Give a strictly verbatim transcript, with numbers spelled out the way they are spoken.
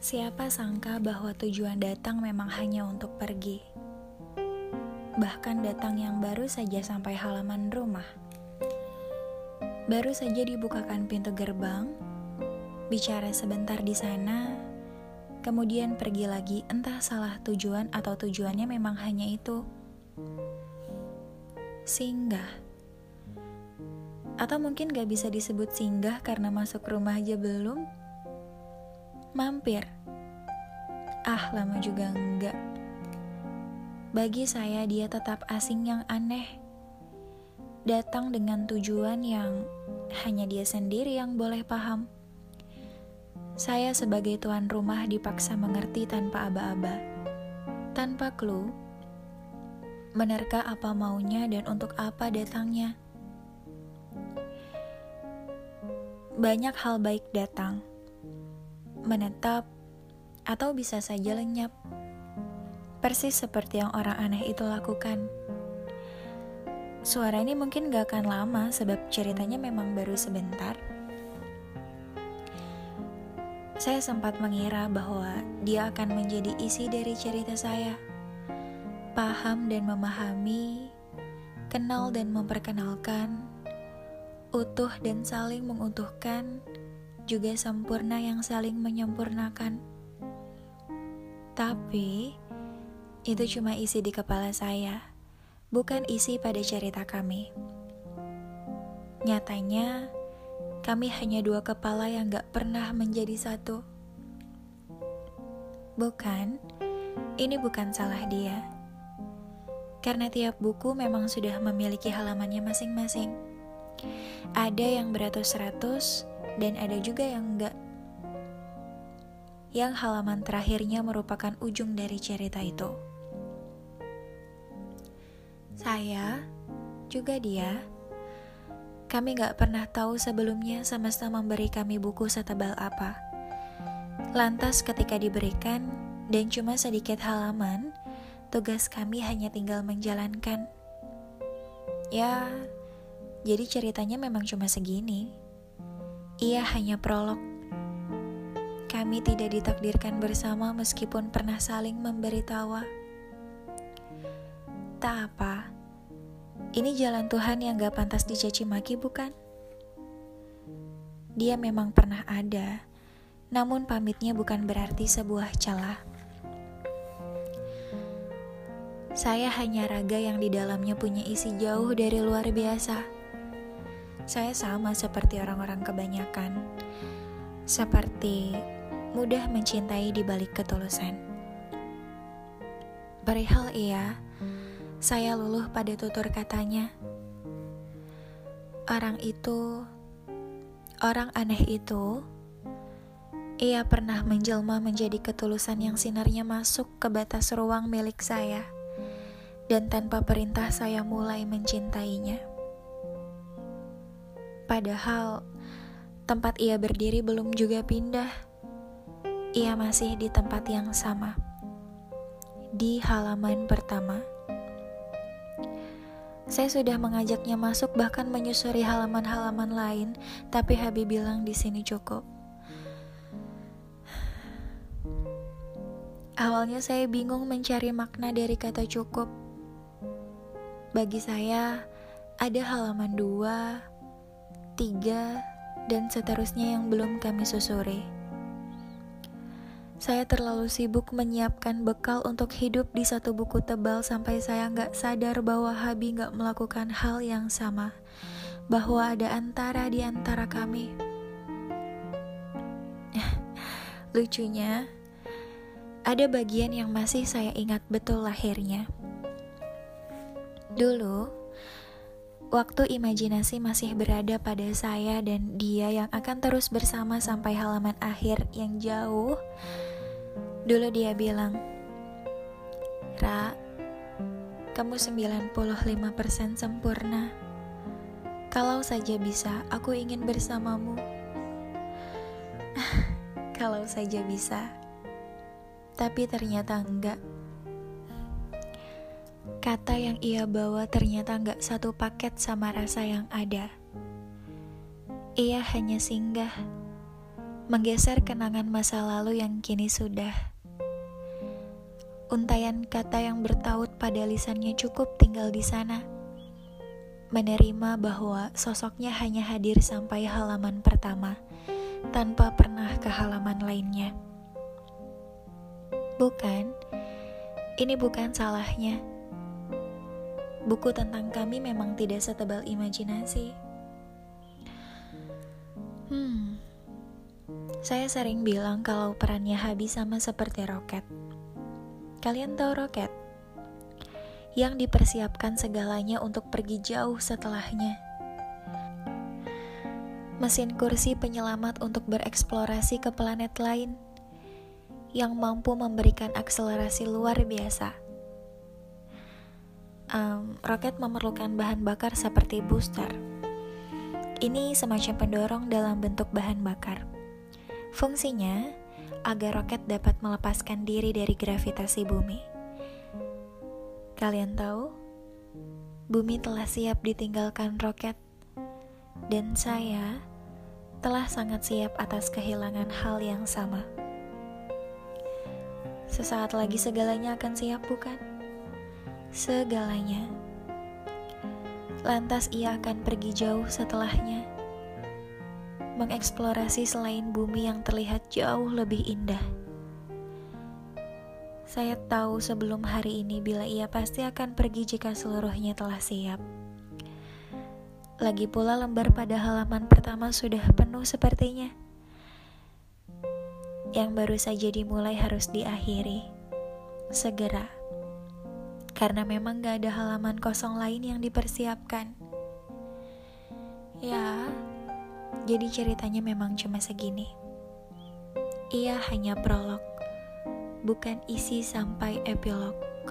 Siapa sangka bahwa tujuan datang memang hanya untuk pergi. Bahkan datang yang baru saja sampai halaman rumah. Baru saja dibukakan pintu gerbang, bicara sebentar di sana, kemudian pergi lagi, entah salah tujuan atau tujuannya memang hanya itu. Singgah. Atau mungkin gak bisa disebut singgah karena masuk rumah aja belum. Mampir. Ah, lama juga enggak. Bagi saya dia tetap asing yang aneh. Datang dengan tujuan yang hanya dia sendiri yang boleh paham. Saya sebagai tuan rumah dipaksa mengerti tanpa aba-aba, tanpa clue. Menerka apa maunya dan untuk apa datangnya. Banyak hal baik datang. Menetap, atau bisa saja lenyap. Persis seperti yang orang aneh itu lakukan. Suara ini mungkin gak akan lama sebab ceritanya memang baru sebentar. Saya sempat mengira bahwa dia akan menjadi isi dari cerita saya. Paham dan memahami, kenal dan memperkenalkan, utuh dan saling mengutuhkan, juga sempurna yang saling menyempurnakan. Tapi, itu cuma isi di kepala saya, bukan isi pada cerita kami. Nyatanya, kami hanya dua kepala yang gak pernah menjadi satu. Bukan, ini bukan salah dia. Karena tiap buku memang sudah memiliki halamannya masing-masing. Ada yang beratus-ratus, dan ada juga yang enggak. Yang halaman terakhirnya merupakan ujung dari cerita itu. Saya, juga dia, kami gak pernah tahu sebelumnya semesta memberi kami buku setebal apa. Lantas ketika diberikan, dan cuma sedikit halaman, tugas kami hanya tinggal menjalankan. Ya, jadi ceritanya memang cuma segini. Ia hanya prolog. Kami tidak ditakdirkan bersama meskipun pernah saling memberi tawa. Tak apa, ini jalan Tuhan yang gak pantas dicaci maki, bukan? Dia memang pernah ada, namun pamitnya bukan berarti sebuah celah. Saya hanya raga yang di dalamnya punya isi jauh dari luar biasa. Saya sama seperti orang-orang kebanyakan, seperti mudah mencintai di balik ketulusan. Perihal ia, saya luluh pada tutur katanya. Orang itu, orang aneh itu, ia pernah menjelma menjadi ketulusan yang sinarnya masuk ke batas ruang milik saya, dan tanpa perintah saya mulai mencintainya. Padahal, tempat ia berdiri belum juga pindah. Ia masih di tempat yang sama. Di halaman pertama. Saya sudah mengajaknya masuk bahkan menyusuri halaman-halaman lain, tapi Habib bilang di sini cukup. Awalnya saya bingung mencari makna dari kata cukup. Bagi saya, ada halaman dua, tiga, dan seterusnya yang belum kami susuri. Saya terlalu sibuk menyiapkan bekal untuk hidup di satu buku tebal sampai saya gak sadar bahwa Habi gak melakukan hal yang sama, bahwa ada antara di antara kami. Lucunya, ada bagian yang masih saya ingat betul lahirnya. Dulu, waktu imajinasi masih berada pada saya dan dia yang akan terus bersama sampai halaman akhir yang jauh. Dulu dia bilang, "Ra, kamu sembilan puluh lima persen sempurna. Kalau saja bisa, aku ingin bersamamu." Kalau saja bisa. Tapi ternyata enggak. Kata yang ia bawa ternyata gak satu paket sama rasa yang ada. Ia hanya singgah, menggeser kenangan masa lalu yang kini sudah. Untaian kata yang bertaut pada lisannya cukup tinggal di sana. Menerima bahwa sosoknya hanya hadir sampai halaman pertama, tanpa pernah ke halaman lainnya. Bukan, ini bukan salahnya. Buku tentang kami memang tidak setebal imajinasi. Hmm, saya sering bilang kalau perannya Habib sama seperti roket. Kalian tahu roket? Yang dipersiapkan segalanya untuk pergi jauh setelahnya. Mesin kursi penyelamat untuk bereksplorasi ke planet lain, yang mampu memberikan akselerasi luar biasa. Um, roket memerlukan bahan bakar seperti booster. Ini semacam pendorong dalam bentuk bahan bakar. Fungsinya agar roket dapat melepaskan diri dari gravitasi bumi. Kalian tahu? Bumi telah siap ditinggalkan roket, dan saya telah sangat siap atas kehilangan hal yang sama. Sesaat lagi segalanya akan siap, bukan? Segalanya. Lantas ia akan pergi jauh setelahnya, mengeksplorasi selain bumi yang terlihat jauh lebih indah. Saya tahu sebelum hari ini bila ia pasti akan pergi jika seluruhnya telah siap. Lagi pula lembar pada halaman pertama sudah penuh sepertinya. Yang baru saja dimulai harus diakhiri segera. Karena memang gak ada halaman kosong lain yang dipersiapkan. Ya, jadi ceritanya memang cuma segini. Ia hanya prolog, bukan isi sampai epilog.